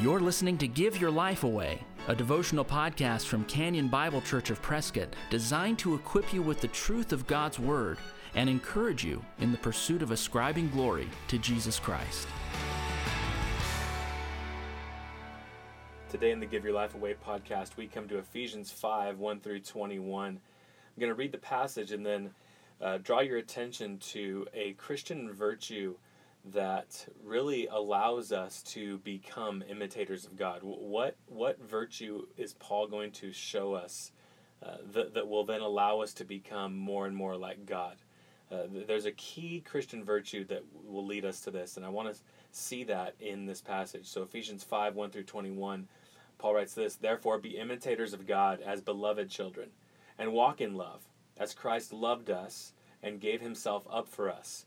You're listening to Give Your Life Away, a devotional podcast from Canyon Bible Church of Prescott, designed to equip you with the truth of God's Word and encourage you in the pursuit of ascribing glory to Jesus Christ. Today in the Give Your Life Away podcast, we come to Ephesians 5, 1 through 21. I'm going to read the passage and then draw your attention to a Christian virtue that really allows us to become imitators of God. What virtue is Paul going to show us that will then allow us to become more and more like God? There's a key Christian virtue that will lead us to this, and I want to see that in this passage. So Ephesians 5, 1 through 21, Paul writes this: "Therefore be imitators of God as beloved children, and walk in love, as Christ loved us and gave himself up for us,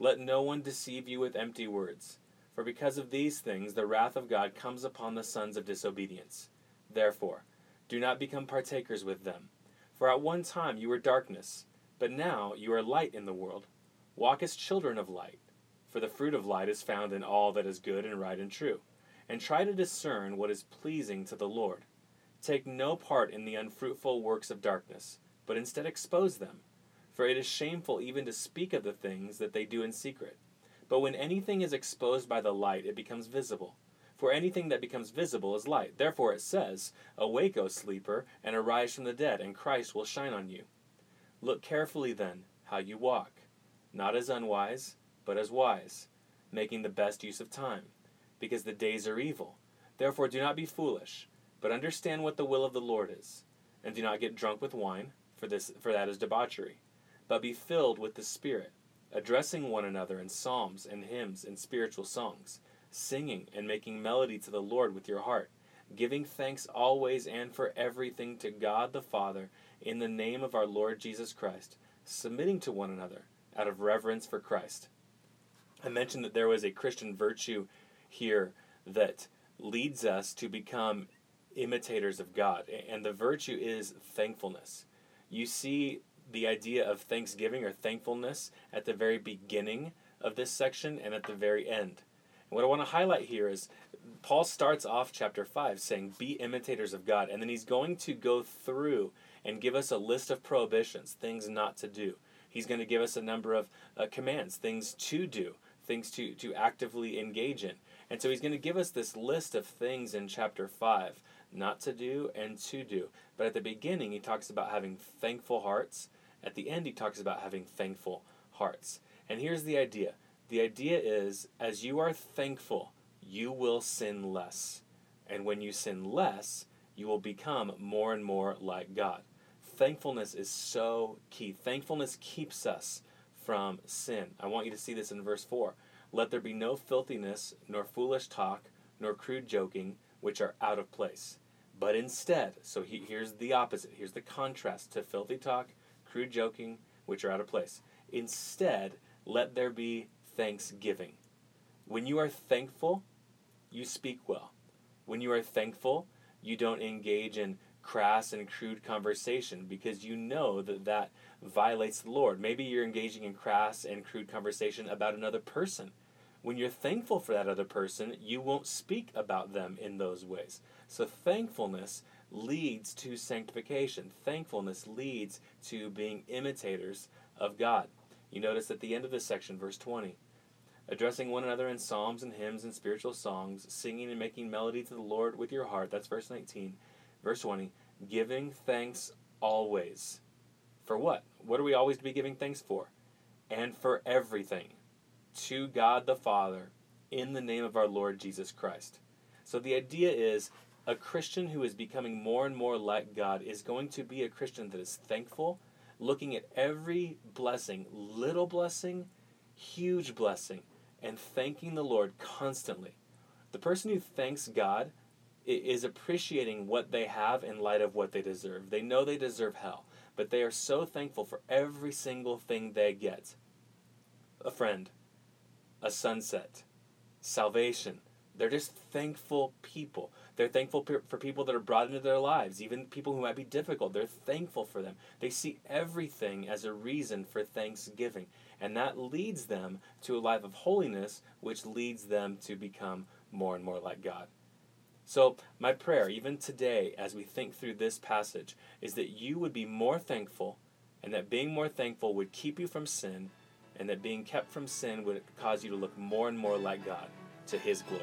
Let no one deceive you with empty words, for because of these things the wrath of God comes upon the sons of disobedience. Therefore, do not become partakers with them. For at one time you were darkness, but now you are light in the world. Walk as children of light, for the fruit of light is found in all that is good and right and true. And try to discern what is pleasing to the Lord. Take no part in the unfruitful works of darkness, but instead expose them. For it is shameful even to speak of the things that they do in secret. But when anything is exposed by the light, it becomes visible. For anything that becomes visible is light. Therefore it says, 'Awake, O sleeper, and arise from the dead, and Christ will shine on you.' Look carefully then how you walk, not as unwise, but as wise, making the best use of time, because the days are evil. Therefore do not be foolish, but understand what the will of the Lord is. And do not get drunk with wine, for that is debauchery. But be filled with the Spirit, addressing one another in psalms and hymns and spiritual songs, singing and making melody to the Lord with your heart, giving thanks always and for everything to God the Father in the name of our Lord Jesus Christ, submitting to one another out of reverence for Christ." I mentioned that there was a Christian virtue here that leads us to become imitators of God, and the virtue is thankfulness. You see the idea of thanksgiving or thankfulness at the very beginning of this section and at the very end. And what I want to highlight here is Paul starts off chapter 5 saying, "Be imitators of God," and then he's going to go through and give us a list of prohibitions, things not to do. He's going to give us a number of commands, things to do, things to actively engage in. And so he's going to give us this list of things in chapter 5, not to do and to do. But at the beginning, he talks about having thankful hearts. At the end, he talks about having thankful hearts. And here's the idea. The idea is, as you are thankful, you will sin less. And when you sin less, you will become more and more like God. Thankfulness is so key. Thankfulness keeps us from sin. I want you to see this in verse 4. "Let there be no filthiness, nor foolish talk, nor crude joking, which are out of place. But instead," so here's the opposite, here's the contrast to filthy talk, crude joking, which are out of place. "Instead, let there be thanksgiving." When you are thankful, you speak well. When you are thankful, you don't engage in crass and crude conversation, because you know that violates the Lord. Maybe you're engaging in crass and crude conversation about another person. When you're thankful for that other person, you won't speak about them in those ways. So thankfulness leads to sanctification. Thankfulness leads to being imitators of God. You notice at the end of this section, verse 20, "Addressing one another in psalms and hymns and spiritual songs, singing and making melody to the Lord with your heart." That's verse 19. Verse 20, "Giving thanks always." For what? What are we always to be giving thanks for? "And for everything, to God the Father, in the name of our Lord Jesus Christ." So the idea is, a Christian who is becoming more and more like God is going to be a Christian that is thankful, looking at every blessing, little blessing, huge blessing, and thanking the Lord constantly. The person who thanks God is appreciating what they have in light of what they deserve. They know they deserve hell, but they are so thankful for every single thing they get. A friend, a sunset, salvation. They're just thankful people. They're thankful for people that are brought into their lives, even people who might be difficult. They're thankful for them. They see everything as a reason for thanksgiving. And that leads them to a life of holiness, which leads them to become more and more like God. So my prayer, even today, as we think through this passage, is that you would be more thankful, and that being more thankful would keep you from sin, and that being kept from sin would cause you to look more and more like God, to His glory.